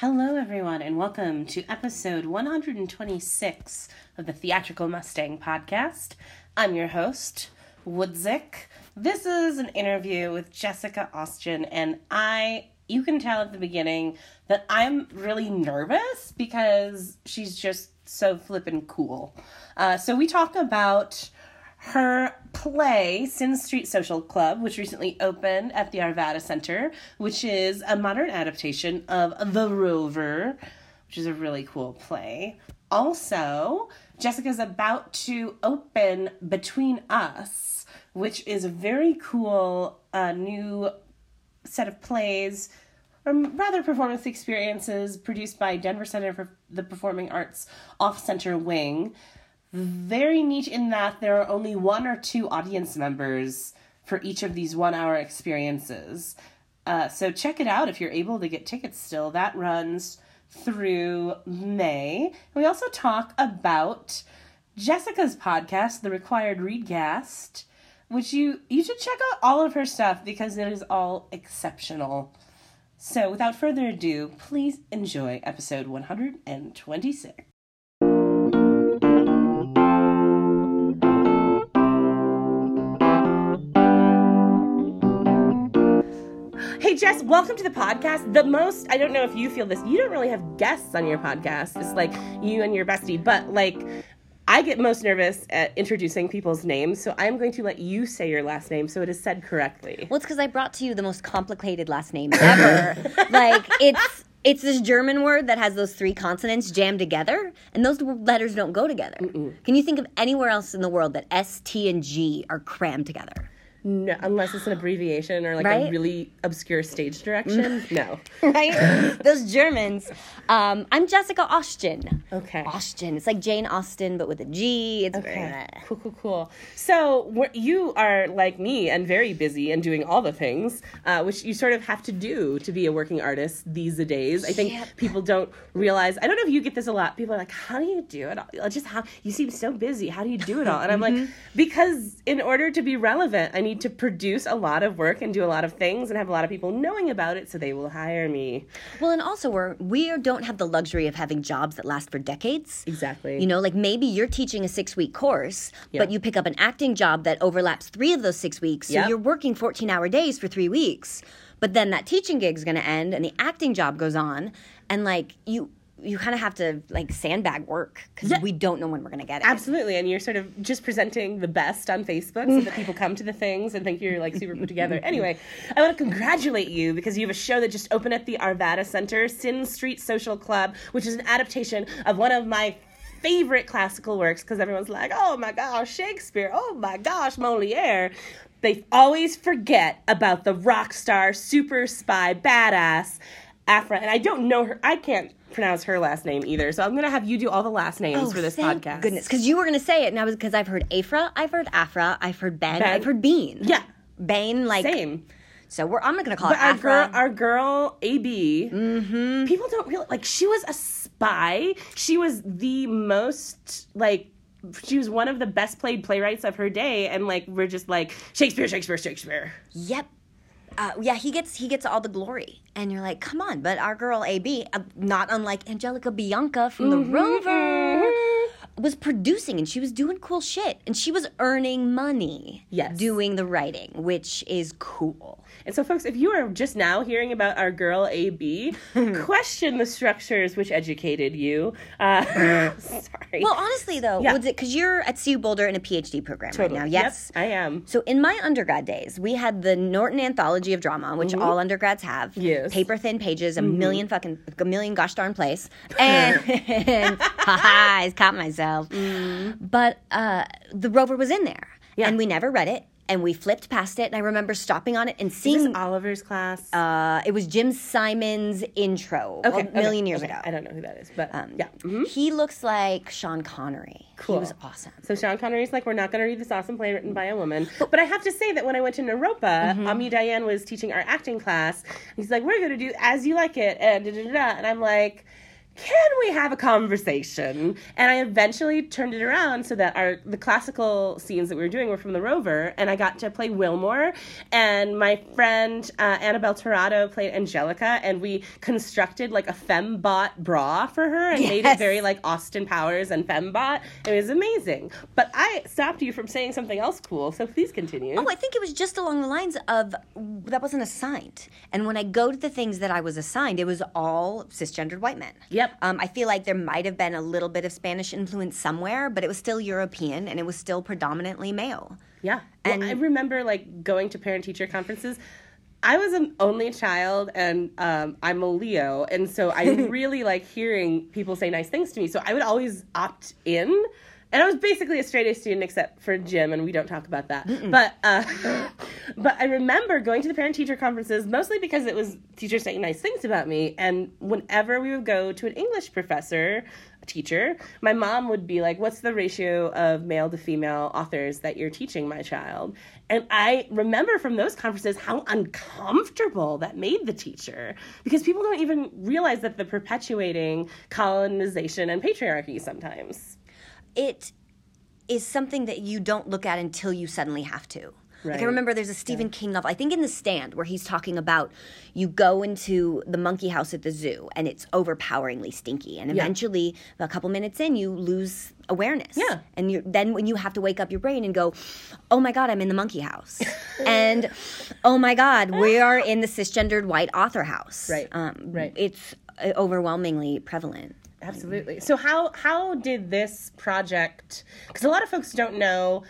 Hello, everyone, and welcome to episode 126 of the Theatrical Mustang podcast. I'm your host, Woodzik. This is an interview with Jessica Austin, and you can tell at the beginning that I'm really nervous because she's just so flippin' cool. So we talk about her play, Sin Street Social Club, which recently opened at the Arvada Center, which is a modern adaptation of The Rover, which is a really cool play. Also, Jessica's about to open Between Us, which is a very cool new set of plays, or rather performance experiences, produced by Denver Center for the Performing Arts Off-Center Wing. Very neat in that there are only one or two audience members for each of these one-hour experiences. So check it out if you're able to get tickets still. That runs through May. And we also talk about Jessica's podcast, The Required Read Guest, which you should check out all of her stuff because it is all exceptional. So without further ado, please enjoy episode 126. Hey, Jess, welcome to the podcast. I don't know if you feel this, you don't really have guests on your podcast. It's like you and your bestie, but I get most nervous at introducing people's names, so I'm going to let you say your last name so it is said correctly. Well, it's because I brought to you the most complicated last name ever. It's this German word that has those three consonants jammed together, and those letters don't go together. Mm-mm. Can you think of anywhere else in the world that S, T, and G are crammed together? No, unless it's an abbreviation or a really obscure stage direction. No. Right? Those Germans. I'm Jessica Austin. Okay. Austin. It's like Jane Austen, but with a G. It's okay. Very... Cool. So you are like me and very busy and doing all the things, which you sort of have to do to be a working artist these days. I think people don't realize. I don't know if you get this a lot. People are like, how do you do it all? You seem so busy. How do you do it all? And I'm like, because in order to be relevant, I need to produce a lot of work and do a lot of things and have a lot of people knowing about it so they will hire me. Well, and also we don't have the luxury of having jobs that last for decades. Exactly. You know, maybe you're teaching a 6-week course, but you pick up an acting job that overlaps 3 of those 6 weeks, so you're working 14-hour days for 3 weeks. But then that teaching gig is going to end and the acting job goes on, and you kind of have to sandbag work because we don't know when we're going to get it. Absolutely. And you're sort of just presenting the best on Facebook so that people come to the things and think you're super put together. Anyway, I want to congratulate you because you have a show that just opened at the Arvada Center, Sin Street Social Club, which is an adaptation of one of my favorite classical works because everyone's like, oh my gosh, Shakespeare, oh my gosh, Moliere. They always forget about the rock star, super spy, badass Aphra. And I don't know her. I can't pronounce her last name either, so I'm gonna have you do all the last names for this podcast. Goodness, because you were gonna say it, and because I've heard Aphra, I've heard Aphra, I've heard Ben, I've heard Bean. Yeah, Bane. Same. So I'm not gonna call it Aphra. Our girl AB. Mm-hmm. People don't realize she was a spy. She was the most she was one of the best played playwrights of her day, and we're just Shakespeare. Yep. He gets all the glory, and you're like, come on! But our girl AB, not unlike Angelica Bianca from The Rover, was producing, and she was doing cool shit, and she was earning money doing the writing, which is cool. And so, folks, if you are just now hearing about our girl AB, question the structures which educated you. Sorry. Well, honestly, though, because you're at CU Boulder in a PhD program right now. Yes, I am. So in my undergrad days, we had the Norton Anthology of Drama, which all undergrads have. Yes. Paper-thin pages, a million gosh darn plays. And I caught myself. But The Rover was in there, and we never read it. And we flipped past it, and I remember stopping on it and seeing... Is this Oliver's class? It was Jim Simon's intro a million years ago. I don't know who that is, but yeah. Mm-hmm. He looks like Sean Connery. Cool. He was awesome. So Sean Connery's we're not going to read this awesome play written by a woman. But I have to say that when I went to Naropa, Ami Diane was teaching our acting class. And he's like, we're going to do As You Like It, and da-da-da-da. And I'm like... can we have a conversation? And I eventually turned it around so that the classical scenes that we were doing were from The Rover, and I got to play Wilmore, and my friend Annabelle Torrado played Angelica, and we constructed like a fembot bra for her and made it very like Austin Powers and fembot. It was amazing. But I stopped you from saying something else cool, so please continue. Oh, I think it was just along the lines of that wasn't assigned. And when I go to the things that I was assigned, it was all cisgendered white men. Yep. I feel like there might have been a little bit of Spanish influence somewhere, but it was still European, and it was still predominantly male. Yeah. And well, I remember, like, going to parent-teacher conferences. I was an only child, and I'm a Leo, and so I really like hearing people say nice things to me. So I would always opt in. And I was basically a straight A student except for gym, and we don't talk about that. Mm-mm. But I remember going to the parent-teacher conferences mostly because it was teachers saying nice things about me. And whenever we would go to an English professor, a teacher, my mom would be like, what's the ratio of male to female authors that you're teaching my child? And I remember from those conferences how uncomfortable that made the teacher, because people don't even realize that they're perpetuating colonization and patriarchy sometimes. It is something that you don't look at until you suddenly have to. Right. Like, I remember there's a Stephen King novel, I think in The Stand, where he's talking about you go into the monkey house at the zoo, and it's overpoweringly stinky. And eventually, a couple minutes in, you lose awareness. Yeah. And then when you have to wake up your brain and go, oh, my God, I'm in the monkey house. And, oh, my God, we are in the cisgendered white author house. Right. Right. It's overwhelmingly prevalent. Absolutely. So how did this project, because a lot of folks don't know,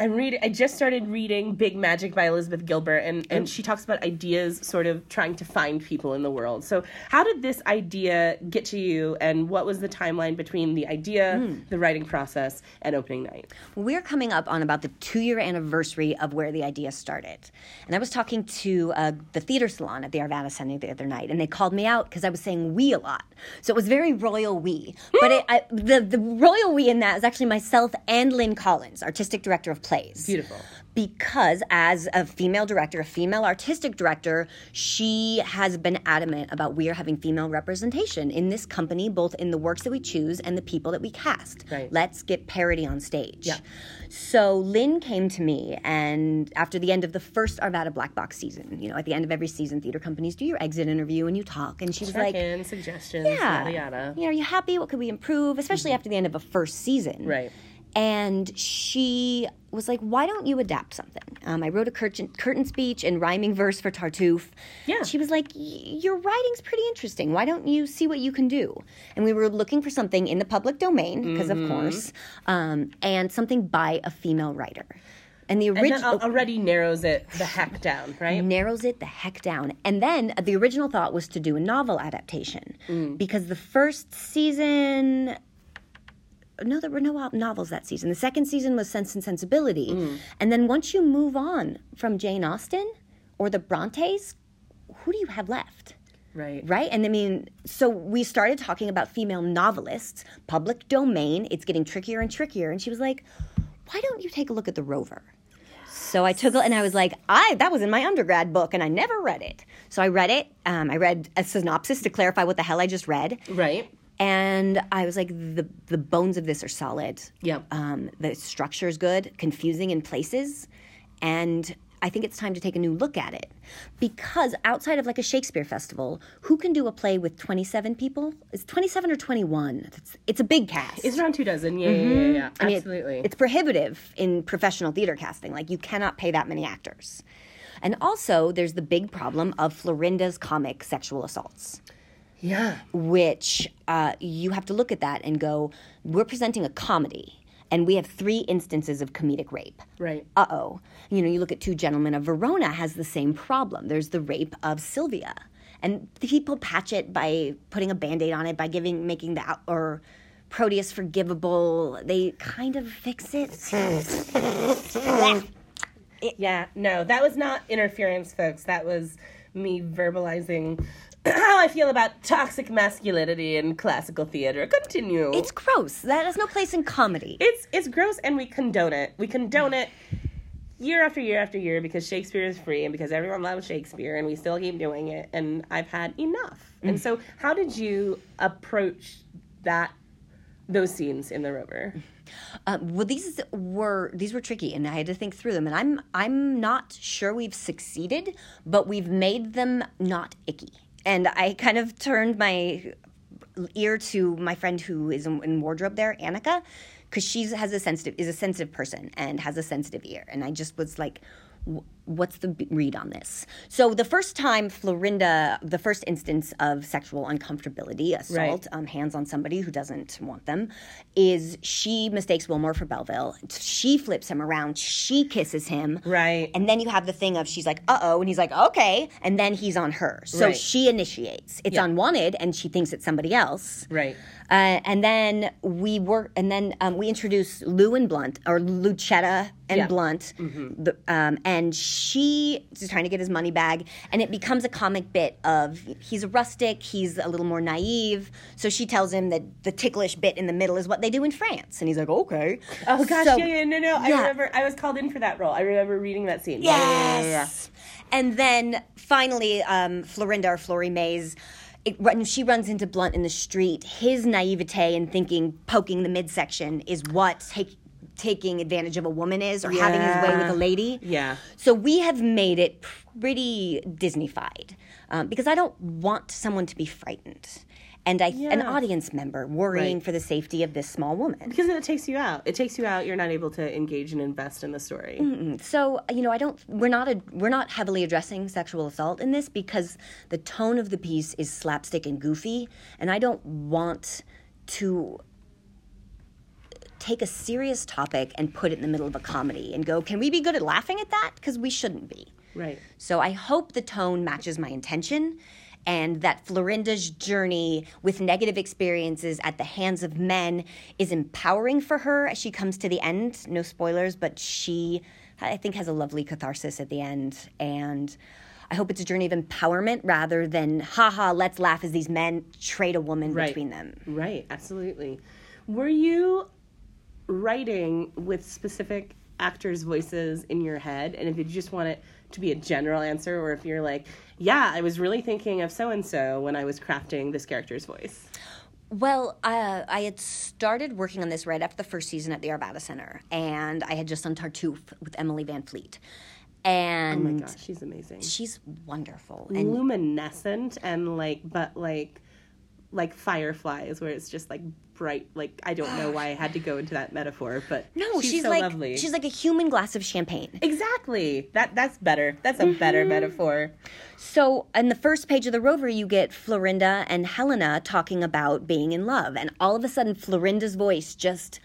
I just started reading Big Magic by Elizabeth Gilbert, and she talks about ideas sort of trying to find people in the world. So how did this idea get to you, and what was the timeline between the idea, the writing process, and opening night? We're coming up on about the 2-year anniversary of where the idea started. And I was talking to the theater salon at the Arvada Center the other night, and they called me out because I was saying we a lot. So it was very royal we. But the royal we in that is actually myself and Lynn Collins, artistic director of plays. Beautiful. Because as a female director, a female artistic director, she has been adamant about we are having female representation in this company, both in the works that we choose and the people that we cast. Right. Let's get parity on stage. Yeah. So Lynn came to me, and after the end of the first Arvada Black Box season, at the end of every season, theater companies do your exit interview and you talk. And she was like, in suggestions, yada, yada. Are you happy? What could we improve? Especially after the end of a first season. Right. And she was like, why don't you adapt something? I wrote a curtain speech and rhyming verse for Tartuffe. Yeah. She was like, your writing's pretty interesting. Why don't you see what you can do? And we were looking for something in the public domain, because of course, and something by a female writer. And the original already narrows it the heck down, right? Narrows it the heck down. And then the original thought was to do a novel adaptation, because the first season... No, there were no novels that season. The second season was Sense and Sensibility. And then once you move on from Jane Austen or the Brontes, who do you have left? Right. Right? And I mean, so we started talking about female novelists, public domain. It's getting trickier and trickier. And she was like, why don't you take a look at The Rover? So I took it, and I was like, that was in my undergrad book, and I never read it. So I read it. I read a synopsis to clarify what the hell I just read. Right. And I was like, the bones of this are solid. Yeah. The structure is good, confusing in places. And I think it's time to take a new look at it. Because outside of like a Shakespeare festival, who can do a play with 27 people? It's 27 or 21. It's a big cast. It's around 2 dozen. Yeah, yeah. Absolutely. It's prohibitive in professional theater casting. Like, you cannot pay that many actors. And also, there's the big problem of Florinda's comic sexual assaults. Yeah. Which you have to look at that and go, we're presenting a comedy, and we have 3 instances of comedic rape. Right. Uh-oh. You look at Two Gentlemen of Verona has the same problem. There's the rape of Sylvia. And people patch it by putting a Band-Aid on it, by making that, or Proteus forgivable. They kind of fix it. Yeah, no, that was not interference, folks. That was me verbalizing... how I feel about toxic masculinity in classical theater. Continue. It's gross. That has no place in comedy. It's gross, and we condone it. We condone it year after year after year because Shakespeare is free and because everyone loves Shakespeare and we still keep doing it, and I've had enough. Mm. And so how did you approach those scenes in The Rover? Well, these were tricky, and I had to think through them. And I'm not sure we've succeeded, but we've made them not icky. And I kind of turned my ear to my friend who is in wardrobe there, Annika, because she is a sensitive person and has a sensitive ear. And I just was like, what's the read on this? So the first time Florinda, the first instance of sexual uncomfortability, assault, hands on somebody who doesn't want them, is she mistakes Wilmore for Belleville. She flips him around. She kisses him. Right. And then you have the thing of she's like, uh-oh. And he's like, okay. And then he's on her. So she initiates. It's unwanted, and she thinks it's somebody else. Right. And then we introduce Lou and Blunt, or Luchetta and Blunt, mm-hmm. And she is trying to get his money bag, and it becomes a comic bit of he's a rustic, he's a little more naive, so she tells him that the ticklish bit in the middle is what they do in France, and he's like, okay. Oh gosh, so, no. I remember I was called in for that role. I remember reading that scene. Yes. Yeah. And then finally, Florinda or Flori Mays. When she runs into Blunt in the street, his naivete and thinking poking the midsection is what taking advantage of a woman is, or having his way with a lady. Yeah. So we have made it pretty Disney-fied, because I don't want someone to be frightened. And an audience member worrying for the safety of this small woman. Because it takes you out. You're not able to engage and invest in the story. Mm-mm. So, we're not heavily addressing sexual assault in this because the tone of the piece is slapstick and goofy. And I don't want to take a serious topic and put it in the middle of a comedy and go, can we be good at laughing at that? Because we shouldn't be. Right. So I hope the tone matches my intention. And that Florinda's journey with negative experiences at the hands of men is empowering for her as she comes to the end. No spoilers, but she, I think, has a lovely catharsis at the end. And I hope it's a journey of empowerment rather than, ha-ha, let's laugh as these men trade a woman between them. Right, absolutely. Were you writing with specific actors' voices in your head? And if you just want it to be a general answer, or if you're like, yeah, I was really thinking of so-and-so when I was crafting this character's voice? Well, I had started working on this right after the first season at the Arvada Center, and I had just done Tartuffe with Emily Van Fleet. And oh my gosh, she's amazing. She's wonderful. And luminescent and like Firefly is where it's just like bright, like I don't know why I had to go into that metaphor, but no, she's so like, lovely. She's like a human glass of champagne. Exactly. That's better. That's a better metaphor. So in the first page of The Rover, you get Florinda and Helena talking about being in love, and all of a sudden Florinda's voice just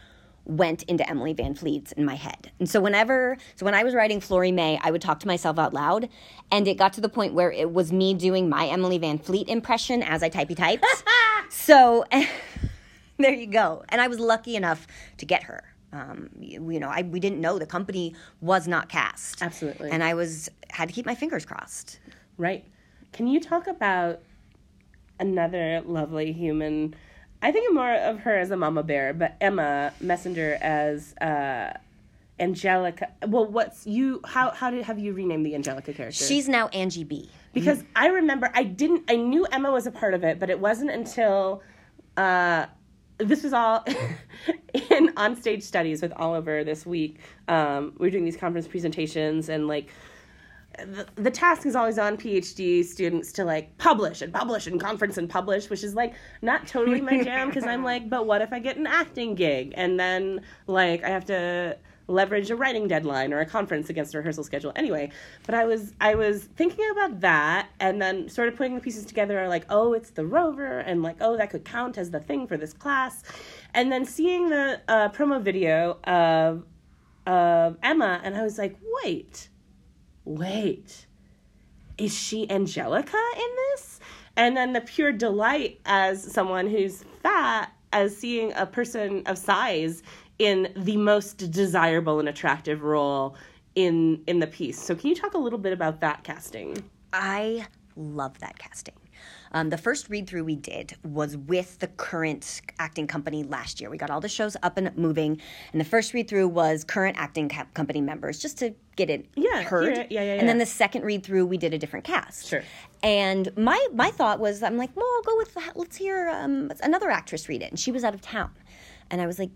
went into Emily Van Fleet's in my head. And so when I was writing Flori May, I would talk to myself out loud, and it got to the point where it was me doing my Emily Van Fleet impression as I typed. So there you go. And I was lucky enough to get her. We didn't know, the company was not cast. Absolutely. And I had to keep my fingers crossed. Right. Can you talk about another lovely human? I think more of her as a mama bear, but Emma Messenger as Angelica. Well, have you renamed the Angelica character? She's now Angie B. Because I remember I knew Emma was a part of it, but it wasn't until this was all in on stage studies with Oliver this week. We were doing these conference presentations, and like the task is always on PhD students to like publish and conference and publish, which is like not totally my jam because I'm like, but what if I get an acting gig? And then like I have to leverage a writing deadline or a conference against a rehearsal schedule anyway. But I was thinking about that and then sort of putting the pieces together like, oh, it's The Rover, and like, oh, that could count as the thing for this class. And then seeing the promo video of Emma, and I was like, wait, is she Angelica in this? And then the pure delight as someone who's fat, as seeing a person of size in the most desirable and attractive role in the piece. So can you talk a little bit about that casting? I love that casting. The first read-through we did was with the current acting company last year. We got all the shows up and moving, and the first read-through was current acting company members, just to get it heard. Yeah. And then the second read-through, we did a different cast. Sure. And my thought was, I'm like, well, I'll go with that. Let's hear another actress read it. And she was out of town. And I was like,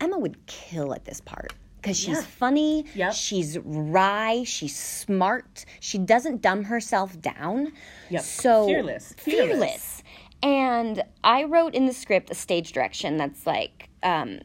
Emma would kill at this part. Because she's funny, she's wry, she's smart, she doesn't dumb herself down. Yep. So fearless. And I wrote in the script a stage direction that's like, when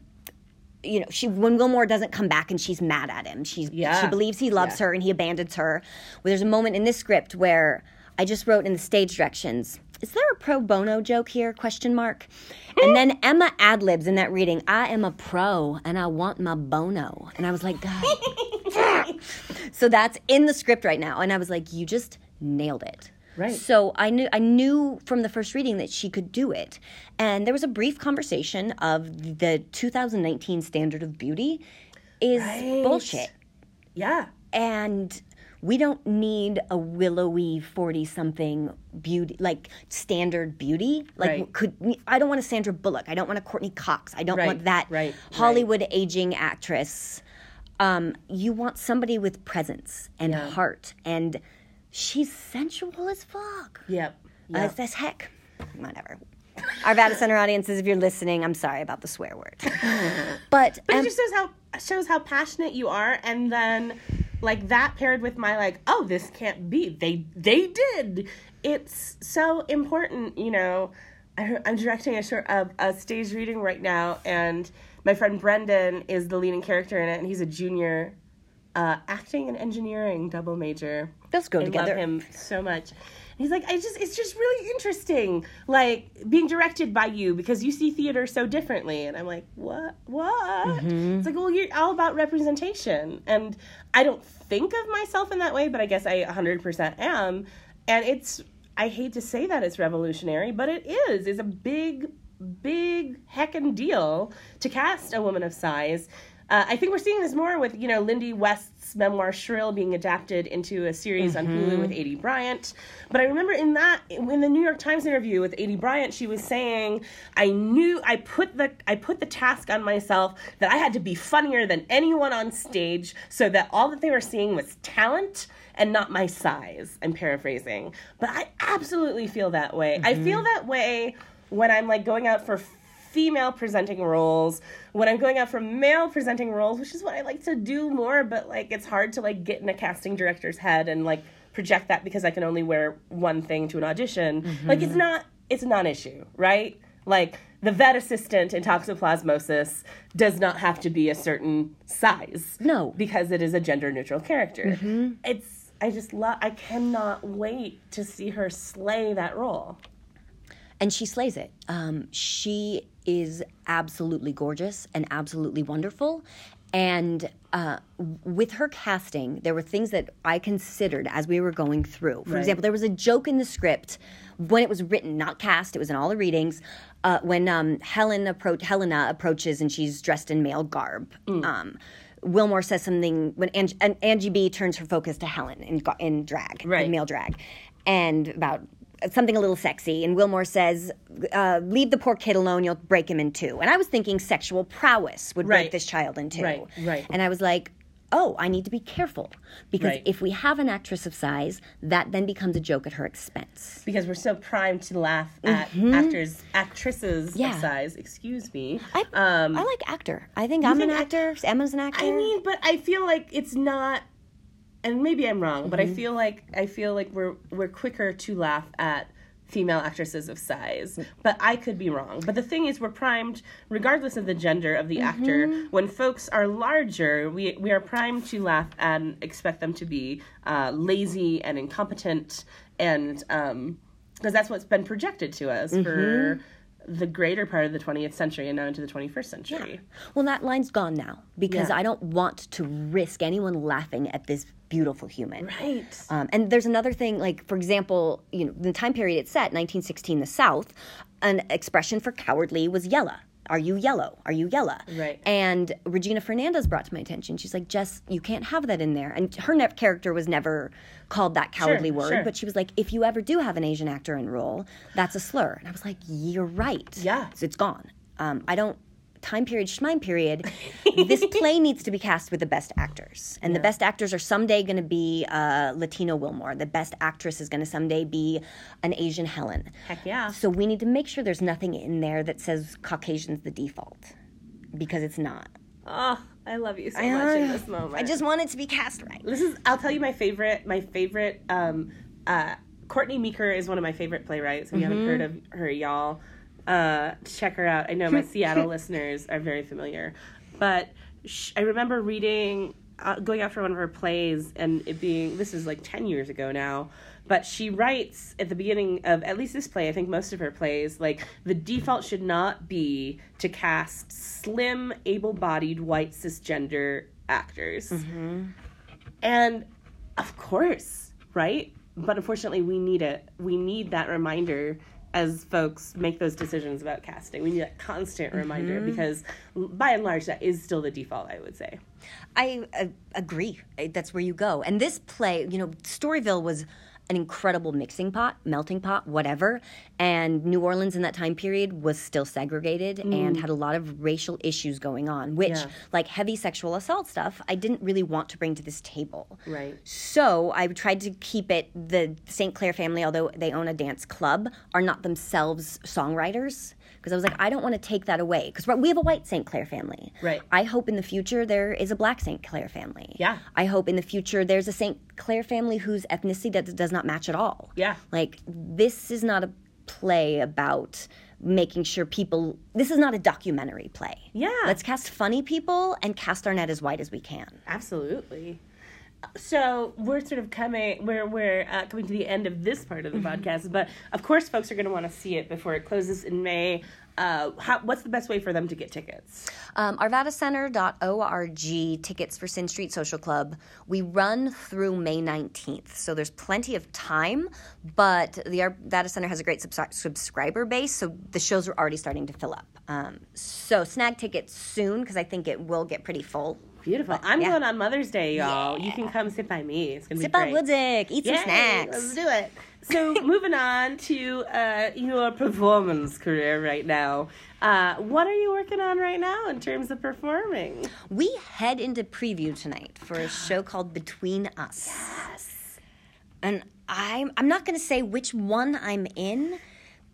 Wilmore doesn't come back and she's mad at him, she believes he loves her and he abandons her. Well, there's a moment in this script where I just wrote in the stage directions, is there a pro bono joke here? ? And then Emma ad-libs in that reading, I am a pro and I want my bono. And I was like, God. So that's in the script right now. And I was like, you just nailed it. Right. So I knew from the first reading that she could do it. And there was a brief conversation of the 2019 standard of beauty is bullshit. Yeah. And we don't need a willowy 40-something beauty, like standard beauty. Like, I don't want a Sandra Bullock. I don't want a Courtney Cox. I don't want that Hollywood aging actress. You want somebody with presence and heart, and she's sensual as fuck. Yep. As heck. Whatever. Arvada Center audiences, if you're listening, I'm sorry about the swear word. But it just shows how passionate you are, and then, like, that paired with my, like, oh, this can't be. They did. It's so important, you know. I'm directing a stage reading right now, and my friend Brendan is the leading character in it, and he's a junior acting and engineering double major. Those go together. I love him so much. And he's like, it's just really interesting, like, being directed by you because you see theater so differently. And I'm like, what? Mm-hmm. It's like, well, you're all about representation. And I don't think of myself in that way, but I guess I 100% am. And I hate to say that it's revolutionary, but it is. It's a big, big heckin' deal to cast a woman of size. I think we're seeing this more with, you know, Lindy West's memoir Shrill being adapted into a series on Hulu with A.D. Bryant. But I remember in the New York Times interview with A.D. Bryant, she was saying, I put the task on myself that I had to be funnier than anyone on stage so that all that they were seeing was talent and not my size. I'm paraphrasing. But I absolutely feel that way. Mm-hmm. I feel that way when I'm, like, going out for female presenting roles, when I'm going out for male presenting roles, which is what I like to do more, but, like, it's hard to, like, get in a casting director's head and, like, project that because I can only wear one thing to an audition. Mm-hmm. Like, it's a non-issue, right? Like, the vet assistant in Toxoplasmosis does not have to be a certain size. No. Because it is a gender-neutral character. Mm-hmm. I cannot wait to see her slay that role. And she slays it. She is absolutely gorgeous and absolutely wonderful. And with her casting, there were things that I considered as we were going through. For example, there was a joke in the script when it was written, not cast. It was in all the readings. When Helena approaches and she's dressed in male garb. Wilmore says something when Angie B turns her focus to Helen in drag, in male drag, and about something a little sexy, and Wilmore says, leave the poor kid alone, you'll break him in two. And I was thinking sexual prowess would break this child in two. Right. And I was like, oh, I need to be careful. Because if we have an actress of size, that then becomes a joke at her expense. Because we're so primed to laugh at actresses of size. Excuse me. I like actor. I think I'm an actor. Emma's an actor. I mean, but I feel like it's not... And maybe I'm wrong, but I feel like we're quicker to laugh at female actresses of size. But I could be wrong. But the thing is, we're primed, regardless of the gender of the actor, when folks are larger, we are primed to laugh and expect them to be lazy and incompetent, and because that's what's been projected to us for the greater part of the 20th century and now into the 21st century. Yeah. Well, that line's gone now because I don't want to risk anyone laughing at this beautiful human. Right. And there's another thing, like, for example, you know, the time period it's set, 1916, the South, an expression for cowardly was yella. are you yellow? Are you yella? Right. And Regina Fernandez brought to my attention. She's like, Jess, you can't have that in there. And her character was never called that cowardly word. Sure. But she was like, if you ever do have an Asian actor enroll, that's a slur. And I was like, you're right. Yeah. So it's gone. I don't... Time period, schmime period, this play needs to be cast with the best actors. And yeah. the best actors are someday going to be Latino Wilmore. The best actress is going to someday be an Asian Helen. Heck yeah. So we need to make sure there's nothing in there that says Caucasian's the default. Because it's not. Oh, I love you so much in this moment. I just want it to be cast right. This is, I'll tell you my favorite, Courtney Meeker is one of my favorite playwrights. If you haven't heard of her, y'all. Check her out. I know my Seattle listeners are very familiar, but I remember reading, going out for one of her plays, and it being, this is like 10 years ago now, but she writes at the beginning of at least this play, I think most of her plays, like, the default should not be to cast slim, able-bodied, white, cisgender actors. Mm-hmm. And of course, right? But unfortunately, we need it. We need that reminder as folks make those decisions about casting. We need that constant reminder because, by and large, that is still the default, I would say. I agree. That's where you go. And this play, you know, Storyville was an incredible mixing pot, melting pot, whatever. And New Orleans in that time period was still segregated and had a lot of racial issues going on, which, like heavy sexual assault stuff, I didn't really want to bring to this table. Right. So I tried to keep it, the St. Clair family, although they own a dance club, are not themselves songwriters. Because I was like, I don't want to take that away. Because we have a white St. Clair family. Right. I hope in the future there is a black St. Clair family. Yeah. I hope in the future there's a St. Clair family whose ethnicity does not match at all. Yeah. Like, this is not a play about making sure people... This is not a documentary play. Yeah. Let's cast funny people and cast our net as wide as we can. Absolutely. So we're sort of coming to the end of this part of the podcast, but of course folks are going to want to see it before it closes in May. What's the best way for them to get tickets? ArvadaCenter.org, tickets for Sin Street Social Club. We run through May 19th, so there's plenty of time, but the Arvada Center has a great subscriber base, so the shows are already starting to fill up. So snag tickets soon, because I think it will get pretty full. Beautiful. I'm going on Mother's Day, y'all. Yeah. You can come sit by me. It's going to be great. Sit by Woodzik. Eat some snacks. Let's do it. So moving on to your performance career right now. What are you working on right now in terms of performing? We head into preview tonight for a show called Between Us. Yes. And I'm not going to say which one I'm in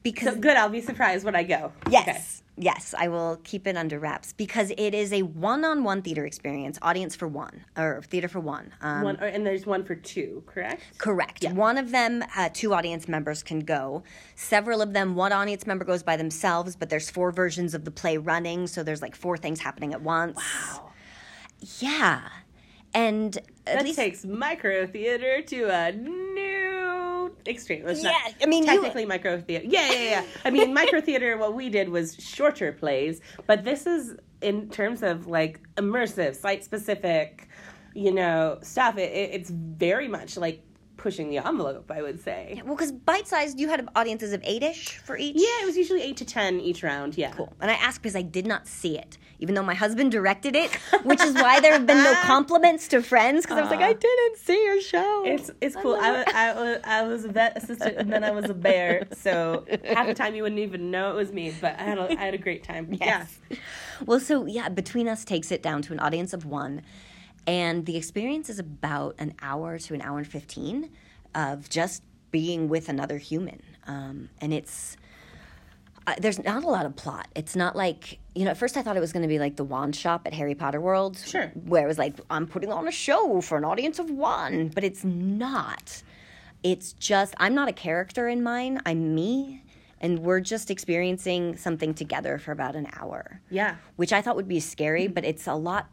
because... So good. I'll be surprised when I go. Yes. Okay. Yes, I will keep it under wraps because it is a one-on-one theater experience, audience for one, or theater for one. And there's one for two, correct? Correct. Yeah. One of them, two audience members can go. Several of them, one audience member goes by themselves, but there's four versions of the play running, so there's like four things happening at once. Wow. Yeah. And that takes micro theater to a new extreme. Micro theater. Yeah. I mean, micro theater. What we did was shorter plays, but this is in terms of like immersive, site specific, you know, stuff. It's very much like pushing the envelope, I would say. Yeah, well, because bite-sized, you had audiences of 8-ish for each? Yeah, it was usually 8 to 10 each round, yeah. Cool. And I asked because I did not see it, even though my husband directed it, which is why there have been no compliments to friends, because I was like, I didn't see your show. It's cool. I was a vet assistant, and then I was a bear, so half the time you wouldn't even know it was me, but I had a great time. Yes. Yeah. Well, so, yeah, Between Us takes it down to an audience of one. And the experience is about an hour to an hour and 15 of just being with another human. And it's, there's not a lot of plot. It's not like, you know, at first I thought it was going to be like the wand shop at Harry Potter World. Sure. Where it was like, I'm putting on a show for an audience of one. But it's not. It's just, I'm not a character in mine. I'm me. And we're just experiencing something together for about an hour. Yeah. Which I thought would be scary, but it's a lot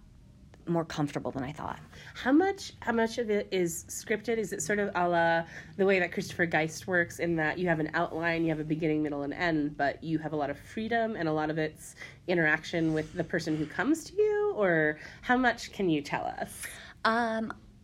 more comfortable than I thought. How much of it is scripted? Is it sort of a la the way that Christopher Geist works, in that you have an outline, you have a beginning, middle, and end, but you have a lot of freedom, and a lot of it's interaction with the person who comes to you? Or how much can you tell us?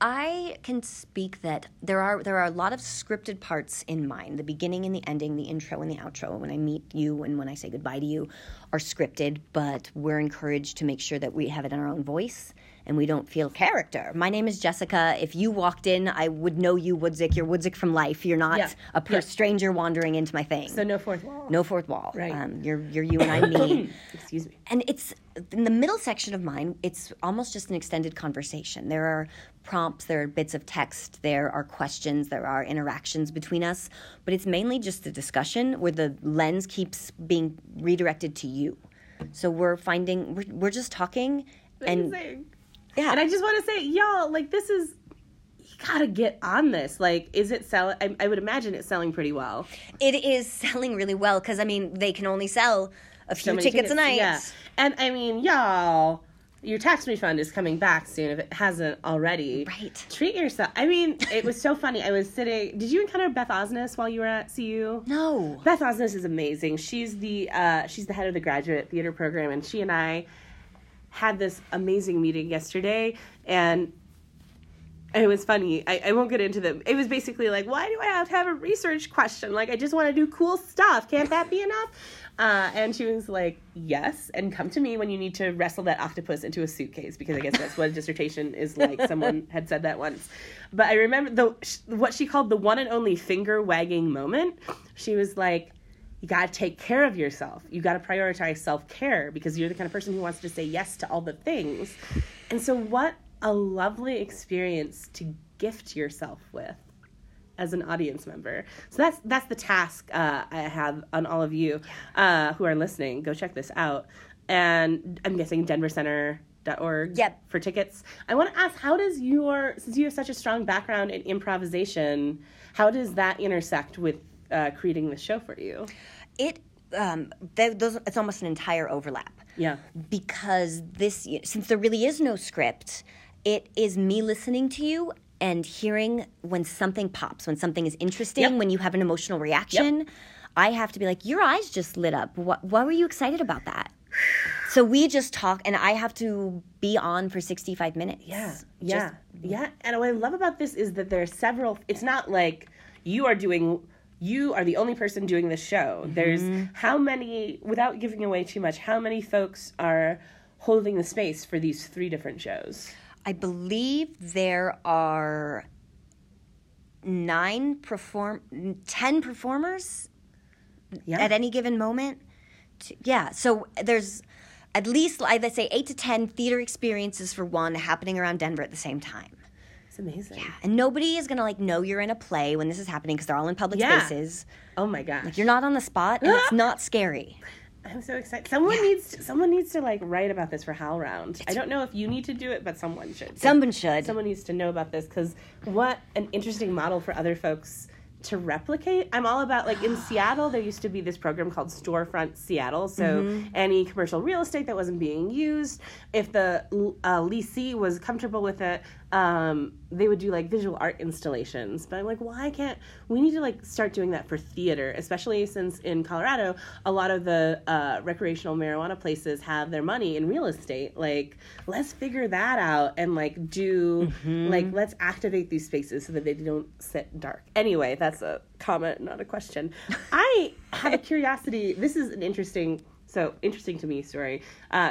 I can speak that there are a lot of scripted parts in mine. The beginning and the ending, the intro and the outro, when I meet you and when I say goodbye to you are scripted, but we're encouraged to make sure that we have it in our own voice and we don't feel character. My name is Jessica. If you walked in, I would know you, Woodzik. You're Woodzik from life. You're not a stranger wandering into my thing. So no fourth wall. No fourth wall. Right. You're you and I'm me. Excuse me. And it's in the middle section of mine, it's almost just an extended conversation. There are prompts, there are bits of text, there are questions, there are interactions between us, but it's mainly just a discussion where the lens keeps being redirected to you. So we're just talking. Amazing. And yeah. And I just want to say, y'all, like, this is, you got to get on this. Like, is it selling? I would imagine it's selling pretty well. It is selling really well because, I mean, they can only sell a few tickets a night. Yeah. And, I mean, y'all, your tax refund is coming back soon if it hasn't already. Right. Treat yourself. I mean, it was so funny. I was sitting, did you encounter Beth Osnes while you were at CU? No. Beth Osnes is amazing. She's the head of the graduate theater program, and she and I had this amazing meeting yesterday, and it was funny. I won't get into them. It was basically like, why do I have to have a research question? Like, I just want to do cool stuff. Can't that be enough? And she was like, yes, and come to me when you need to wrestle that octopus into a suitcase, because I guess that's what a dissertation is like. Someone had said that once. But I remember what she called the one and only finger-wagging moment. She was like, you got to take care of yourself. You got to prioritize self-care because you're the kind of person who wants to say yes to all the things. And so what a lovely experience to gift yourself with as an audience member. So that's the task I have on all of you who are listening. Go check this out. And I'm guessing denvercenter.org for tickets. I want to ask, how does since you have such a strong background in improvisation, how does that intersect with creating this show for you? It's almost an entire overlap. Yeah. Because since there really is no script, it is me listening to you and hearing when something pops, when something is interesting, when you have an emotional reaction. Yep. I have to be like, your eyes just lit up. What were you excited about that? So we just talk, and I have to be on for 65 minutes. Yeah. And what I love about this is that there are several, it's not like you are the only person doing this show. Mm-hmm. There's without giving away too much, how many folks are holding the space for these three different shows? I believe there are 10 performers at any given moment. So there's at least, I'd say, 8 to 10 theater experiences for one happening around Denver at the same time. It's amazing. Yeah, and nobody is going to, like, know you're in a play when this is happening because they're all in public spaces. Oh, my gosh. Like, you're not on the spot, and it's not scary. I'm so excited. Someone needs to like, write about this for HowlRound. I don't know if you need to do it, but someone should. Someone needs to know about this because what an interesting model for other folks to replicate. I'm all about, like, in Seattle, there used to be this program called Storefront Seattle. So any commercial real estate that wasn't being used, if the leasee was comfortable with it, they would do, like, visual art installations. But I'm like, why can't we need to, like, start doing that for theater, especially since in Colorado, a lot of the recreational marijuana places have their money in real estate. Like, let's figure that out and, like, do, like, let's activate these spaces so that they don't sit dark. Anyway, that's a comment, not a question. I have a curiosity. This is an interesting to me story.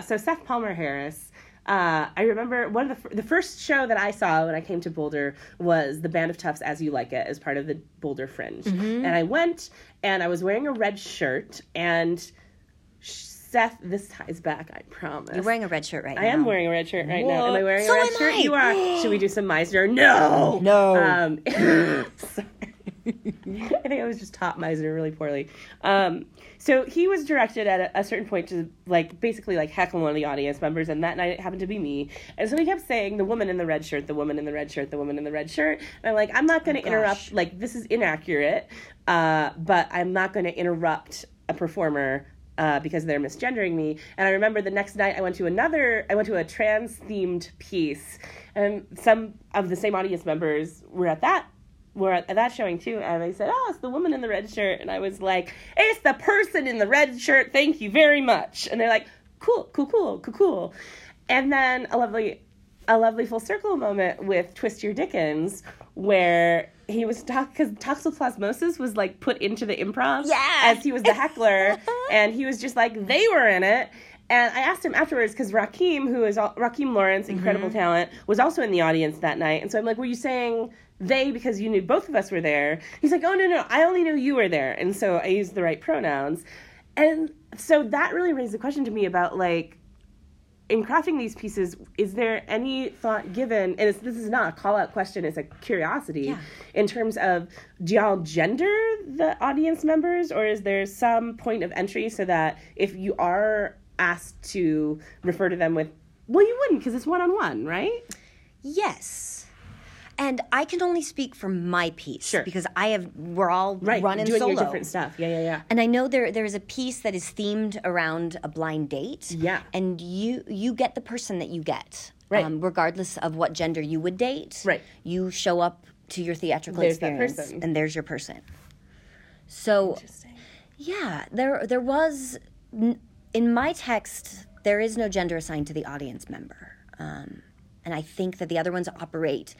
So Seth Palmer Harris, I remember one of the first show that I saw when I came to Boulder was the Band of Toughs As You Like It as part of the Boulder Fringe. Mm-hmm. And I went, and I was wearing a red shirt, and Seth, this ties back, I promise. You're wearing a red shirt right now. I am wearing a red shirt right now. Am I wearing a red shirt? You are. Should we do some Meisner? No. Sorry. I think I was just top Meisner really poorly. So he was directed at a certain point to, like, basically, like, heckle one of the audience members, and that night it happened to be me. And so he kept saying, the woman in the red shirt, the woman in the red shirt, the woman in the red shirt. And I'm like, I'm not going to interrupt. Like, this is inaccurate, but I'm not going to interrupt a performer because they're misgendering me. And I remember the next night I went to a trans-themed piece, and some of the same audience members were at that showing too, and they said, oh, it's the woman in the red shirt, and I was like, it's the person in the red shirt, thank you very much. And they're like, cool. And then a lovely a lovely full circle moment with Twist Your Dickens, where he was because Toxoplasmosis was like put into the improv as he was the heckler, and he was just like, they were in it. And I asked him afterwards, because Rakim, who is Rakim Lawrence, incredible talent, was also in the audience that night. And so I'm like, were you saying they because you knew both of us were there? He's like, oh, no, I only knew you were there. And so I used the right pronouns. And so that really raised the question to me about, like, in crafting these pieces, is there any thought given, and this is not a call-out question, it's a curiosity, in terms of, do y'all gender the audience members, or is there some point of entry so that if you are asked to refer to them with, well, you wouldn't because it's one-on-one, right? Yes. And I can only speak for my piece because we're all running doing solo. Your different stuff. Yeah. And I know there is a piece that is themed around a blind date. Yeah. And you get the person that you get. Right. Regardless of what gender you would date. Right. You show up to your theatrical experience. That person. And there's your person. So, yeah, there was... In my text, there is no gender assigned to the audience member. And I think that the other ones operate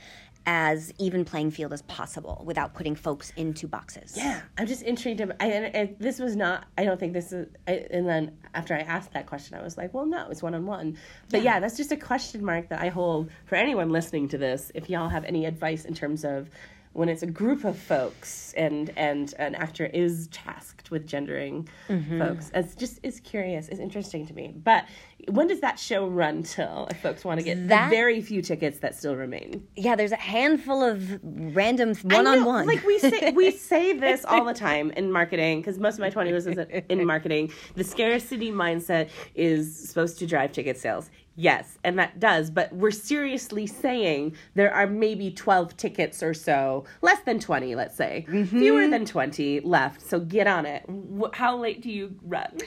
as even playing field as possible without putting folks into boxes. Yeah, I'm just intrigued. And then after I asked that question, I was like, well, no, it's one-on-one. But yeah, that's just a question mark that I hold for anyone listening to this. If y'all have any advice in terms of when it's a group of folks and an actor is tasked with gendering folks. It's curious. It's interesting to me. But when does that show run till, if folks want to get the very few tickets that still remain? Yeah, there's a handful of random one-on-one. Like we say this all the time in marketing, because most of my 20 was in marketing. The scarcity mindset is supposed to drive ticket sales. Yes, and that does, but we're seriously saying there are maybe 12 tickets or so, less than 20, let's say, fewer than 20 left, so get on it. How late do you run?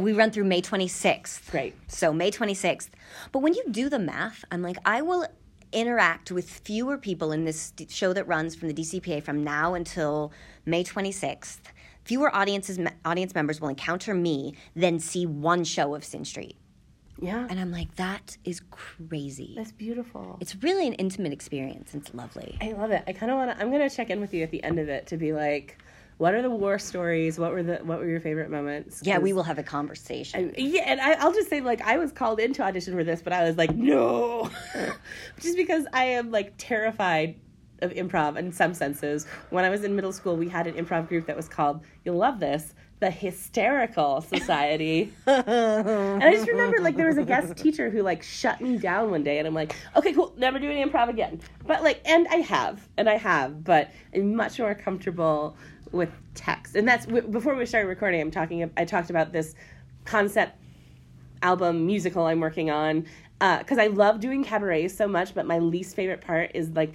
We run through May 26th. Great. So May 26th. But when you do the math, I'm like, I will interact with fewer people in this show that runs from the DCPA from now until May 26th. Fewer audience members will encounter me than see one show of Sin Street. Yeah. And I'm like, that is crazy. That's beautiful. It's really an intimate experience. It's lovely. I love it. I kind of I'm going to check in with you at the end of it to be like, what are the war stories? What were your favorite moments? Yeah, we will have a conversation. I'll just say, like, I was called in to audition for this, but I was like, no. Just because I am, like, terrified of improv in some senses. When I was in middle school, we had an improv group that was called, you'll love this, the Hysterical Society. And I just remember, like, there was a guest teacher who, like, shut me down one day, and I'm like, okay, cool, never do any improv again. But, like, and I have, but I'm much more comfortable with text. And that's, before we started recording, I talked about this concept album musical I'm working on, because I love doing cabarets so much, but my least favorite part is, like,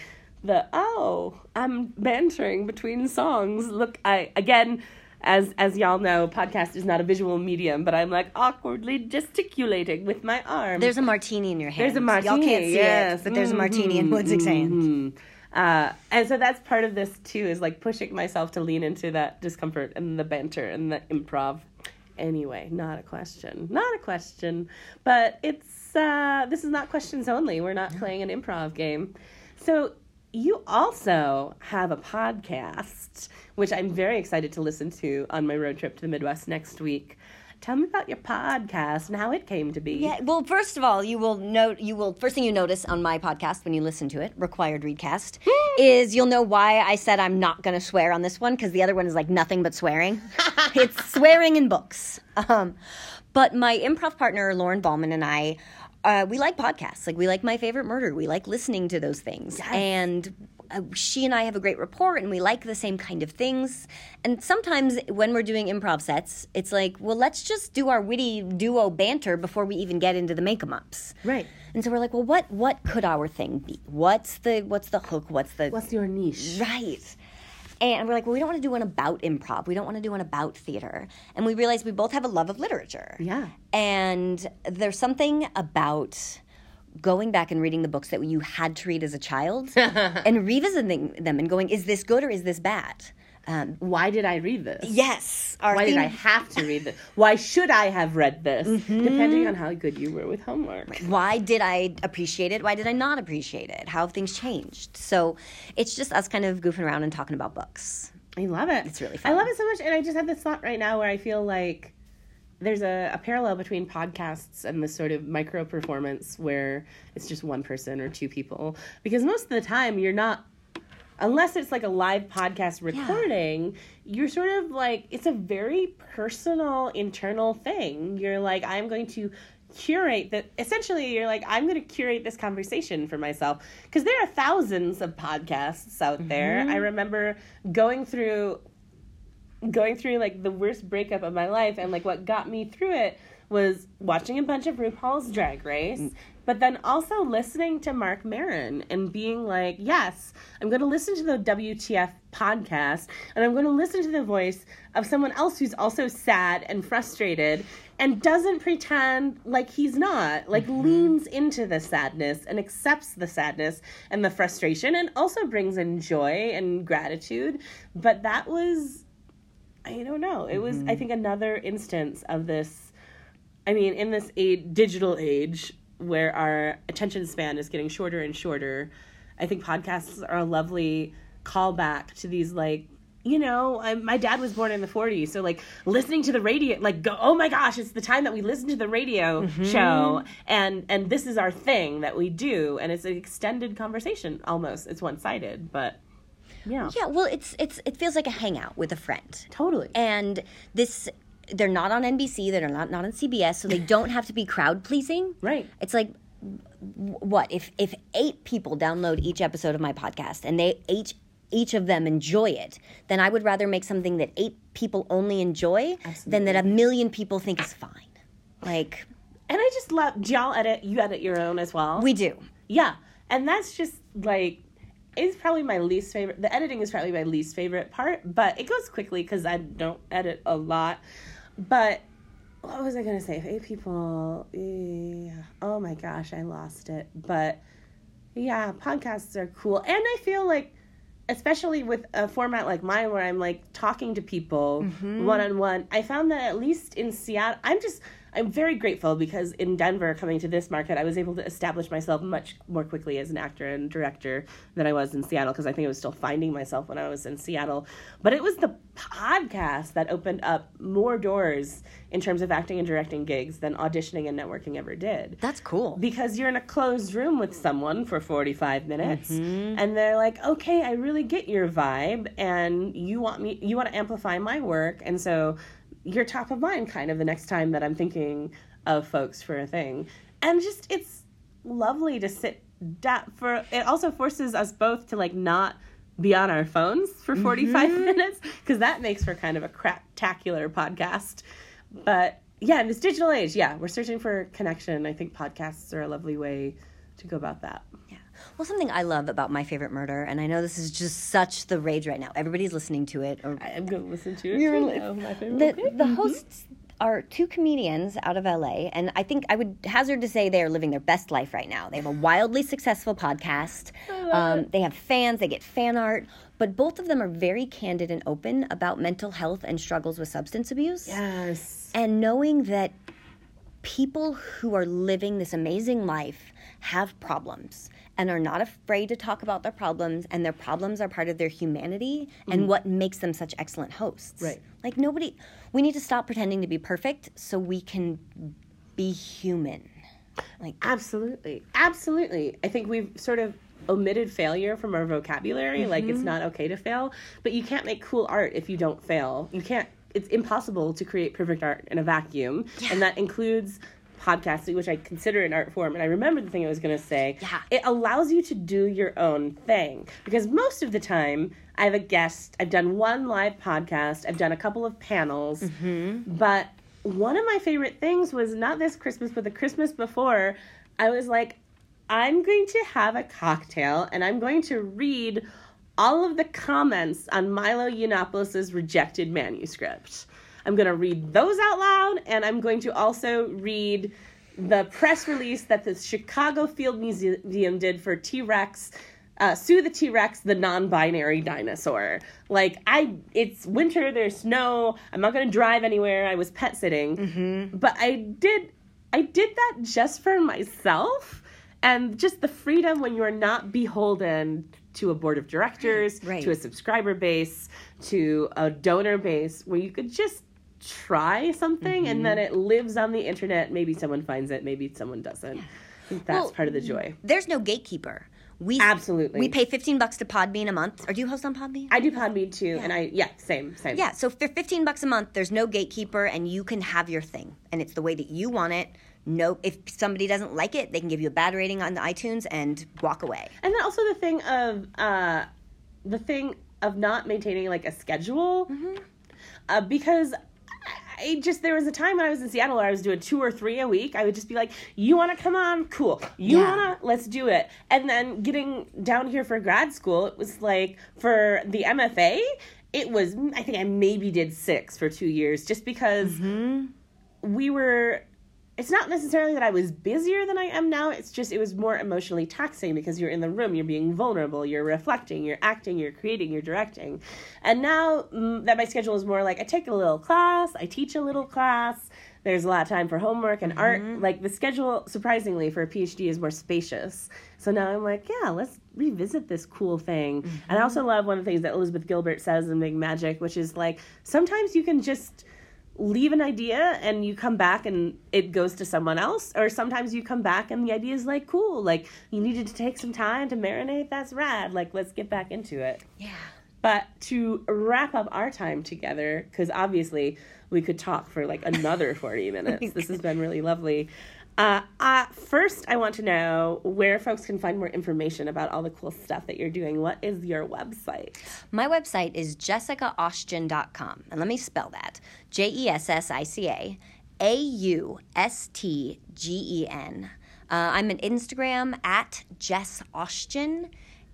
I'm bantering between songs. Look, as y'all know, podcast is not a visual medium, but I'm, like, awkwardly gesticulating with my arm. There's a martini in your hand. There's a martini. Y'all can't see it, but there's a martini in Woodzik's hand. And so that's part of this, too, is, like, pushing myself to lean into that discomfort and the banter and the improv. Anyway, not a question. But it's this is not questions only. We're not playing an improv game. So... you also have a podcast, which I'm very excited to listen to on my road trip to the Midwest next week. Tell me about your podcast and how it came to be. Yeah, well, first of all, first thing you notice on my podcast when you listen to it, Required Readcast, is you'll know why I said I'm not going to swear on this one, because the other one is like nothing but swearing. It's swearing in books. But my improv partner, Lauren Ballman, and I, we like podcasts. Like, we like My Favorite Murder. We like listening to those things. Yes. And she and I have a great rapport, and we like the same kind of things. And sometimes when we're doing improv sets, it's like, well, let's just do our witty duo banter before we even get into the make-em-ups. Right. And so we're like, well, what could our thing be? What's the hook? What's your niche? Right. And we're like, well, we don't want to do one about improv. We don't want to do one about theater. And we realized we both have a love of literature. Yeah. And there's something about going back and reading the books that you had to read as a child and revisiting them and going, is this good or is this bad? why did I read this? Yes. Why did I have to read this? Why should I have read this? Mm-hmm. Depending on how good you were with homework. Why did I appreciate it? Why did I not appreciate it? How have things changed? So it's just us kind of goofing around and talking about books. I love it. It's really fun. I love it so much. And I just have this thought right now where I feel like there's a parallel between podcasts and this sort of micro performance where it's just one person or two people. Because most of the time you're not, unless it's like a live podcast recording, you're sort of like, it's a very personal internal thing. You're like, I'm going to curate that. Essentially, you're like, I'm going to curate this conversation for myself. Because there are thousands of podcasts out there. I remember going through like the worst breakup of my life, and like what got me through it was watching a bunch of RuPaul's Drag Race, but then also listening to Marc Maron and being like, yes, I'm going to listen to the WTF podcast, and I'm going to listen to the voice of someone else who's also sad and frustrated and doesn't pretend like he's not, like leans into the sadness and accepts the sadness and the frustration, and also brings in joy and gratitude. But that was, I don't know, it was, I think, another instance of this, I mean, in this digital age where our attention span is getting shorter and shorter, I think podcasts are a lovely callback to these, like, you know, my dad was born in the 40s, so, like, listening to the radio, like, go, oh, my gosh, it's the time that we listen to the radio show, and this is our thing that we do, and it's an extended conversation, almost. It's one-sided, but... Yeah, well, it feels like a hangout with a friend. Totally. And this, they're not on NBC, they're not on CBS, so they don't have to be crowd-pleasing. Right. It's like, what, if 8 people download each episode of my podcast and they each of them enjoy it, then I would rather make something that 8 people only enjoy than that 1 million people think is fine. Like. And I just love, do y'all edit, you edit your own as well? We do. Yeah, and that's just like. It's probably my least favorite. The editing is probably my least favorite part, but it goes quickly because I don't edit a lot. But what was I going to say? 8 people, yeah. Oh my gosh, I lost it. But yeah, podcasts are cool. And I feel like, especially with a format like mine where I'm like talking to people one-on-one, I found that at least in Seattle, I'm very grateful because in Denver, coming to this market, I was able to establish myself much more quickly as an actor and director than I was in Seattle, because I think I was still finding myself when I was in Seattle. But it was the podcast that opened up more doors in terms of acting and directing gigs than auditioning and networking ever did. That's cool. Because you're in a closed room with someone for 45 minutes, and they're like, okay, I really get your vibe, and you want to amplify my work, and so... You're top of mind kind of the next time that I'm thinking of folks for a thing. And just, it's lovely to sit down for, it also forces us both to like not be on our phones for 45 minutes, because that makes for kind of a craptacular podcast. But yeah, in this digital age, yeah, we're searching for connection. I think podcasts are a lovely way to go about that. Yeah. Well, something I love about My Favorite Murder, and I know this is just such the rage right now. Everybody's listening to it. I'm going to listen to it. The hosts are 2 comedians out of LA, and I think I would hazard to say they are living their best life right now. They have a wildly successful podcast. They have fans. They get fan art. But both of them are very candid and open about mental health and struggles with substance abuse. Yes. And knowing that people who are living this amazing life have problems and are not afraid to talk about their problems, and their problems are part of their humanity and what makes them such excellent hosts. Right. Like, nobody... We need to stop pretending to be perfect so we can be human. Like, absolutely. Absolutely. I think we've sort of omitted failure from our vocabulary. Like, it's not okay to fail. But you can't make cool art if you don't fail. You can't... It's impossible to create perfect art in a vacuum. Yeah. And that includes... podcasting, which I consider an art form, and I remember the thing I was going to say. Yeah. It allows you to do your own thing, because most of the time I have a guest. I've done 1 live podcast. I've done a couple of panels, but one of my favorite things was not this Christmas, but the Christmas before. I was like, I'm going to have a cocktail, and I'm going to read all of the comments on Milo Yiannopoulos' rejected manuscript. I'm going to read those out loud, and I'm going to also read the press release that the Chicago Field Museum did for T-Rex Sue the T-Rex, the non-binary dinosaur. Like, it's winter, there's snow, I'm not going to drive anywhere, I was pet sitting. Mm-hmm. But I did that just for myself. And just the freedom when you're not beholden to a board of directors, right. to a subscriber base, to a donor base, where you could just try something, mm-hmm. and then it lives on the internet. Maybe someone finds it, maybe someone doesn't. Yeah. I think that's part of the joy. There's no gatekeeper. Absolutely. We pay $15 to Podbean a month. Or do you host on Podbean? I do Podbean too, yeah. And same. Yeah, so for $15 a month, there's no gatekeeper, and you can have your thing, and it's the way that you want it. No, if somebody doesn't like it, they can give you a bad rating on the iTunes and walk away. And then also the thing of not maintaining like a schedule, mm-hmm. Because there was a time when I was in Seattle where I was doing 2 or 3 a week. I would just be like, "You want to come on? Cool. You want to? Let's do it." And then getting down here for grad school, it was like for the MFA, it was I think I maybe did 6 for 2 years just because mm-hmm. we were. It's not necessarily that I was busier than I am now. It's just it was more emotionally taxing because you're in the room, you're being vulnerable, you're reflecting, you're acting, you're creating, you're directing. And now that my schedule is more like I take a little class, I teach a little class, there's a lot of time for homework and mm-hmm. art. Like the schedule, surprisingly, for a PhD is more spacious. So now I'm like, yeah, let's revisit this cool thing. Mm-hmm. And I also love one of the things that Elizabeth Gilbert says in Big Magic, which is like sometimes you can just leave an idea and you come back and it goes to someone else, or sometimes you come back and the idea is like cool, like you needed to take some time to marinate, that's rad, like let's get back into it. Yeah. But to wrap up our time together, because obviously we could talk for like another 40 minutes, this has been really lovely. First I want to know where folks can find more information about all the cool stuff that you're doing. What is your website? My website is jessicaaustian.com. And let me spell that. Jessicaaustgen. I'm on Instagram at Jess Austin.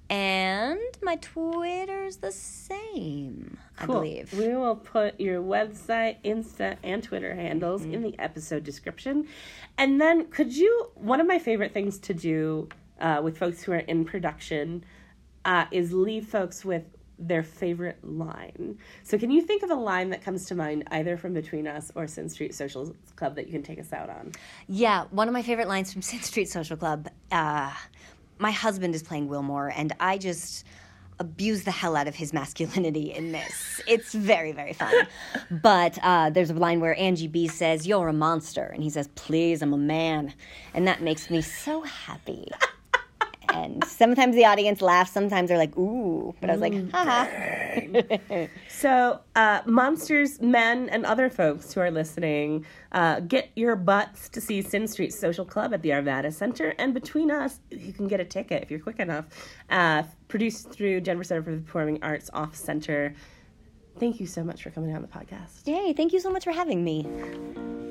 And my Twitter's the same, cool. I believe. We will put your website, Insta, and Twitter handles mm-hmm. in the episode description. And then one of my favorite things to do with folks who are in production is leave folks with their favorite line. So can you think of a line that comes to mind either from Between Us or Sin Street Social Club that you can take us out on? Yeah, one of my favorite lines from Sin Street Social Club, my husband is playing Wilmore, and I just abuse the hell out of his masculinity in this. It's very, very fun. But there's a line where Angie B says, "You're a monster." And he says, "Please, I'm a man." And that makes me so happy. And sometimes the audience laughs. Sometimes they're like, ooh. But I was like, ha-ha. So monsters, men, and other folks who are listening, get your butts to see Sin Street Social Club at the Arvada Center. And Between Us, you can get a ticket if you're quick enough. Produced through Denver Center for the Performing Arts Off Center. Thank you so much for coming on the podcast. Yay. Thank you so much for having me.